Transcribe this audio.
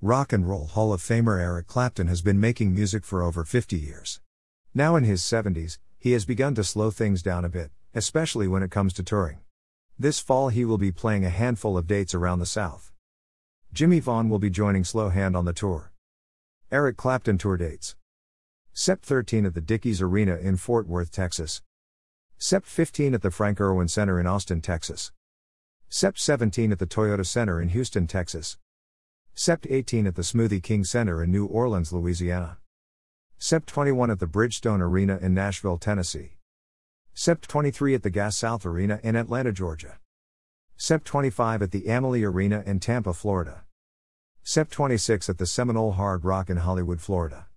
Rock and Roll Hall of Famer Eric Clapton has been making music for over 50 years. Now in his 70s, he has begun to slow things down a bit, especially when it comes to touring. This fall he will be playing a handful of dates around the South. Jimmy Vaughan will be joining Slow Hand on the tour. Eric Clapton tour dates: Sept 13 at the Dickies Arena in Fort Worth, Texas. Sept 15 at the Frank Erwin Center in Austin, Texas. Sept 17 at the Toyota Center in Houston, Texas. Sept 18 at the Smoothie King Center in New Orleans, Louisiana. Sept 21 at the Bridgestone Arena in Nashville, Tennessee. Sept 23 at the Gas South Arena in Atlanta, Georgia. Sept 25 at the Amalie Arena in Tampa, Florida. Sept 26 at the Seminole Hard Rock in Hollywood, Florida.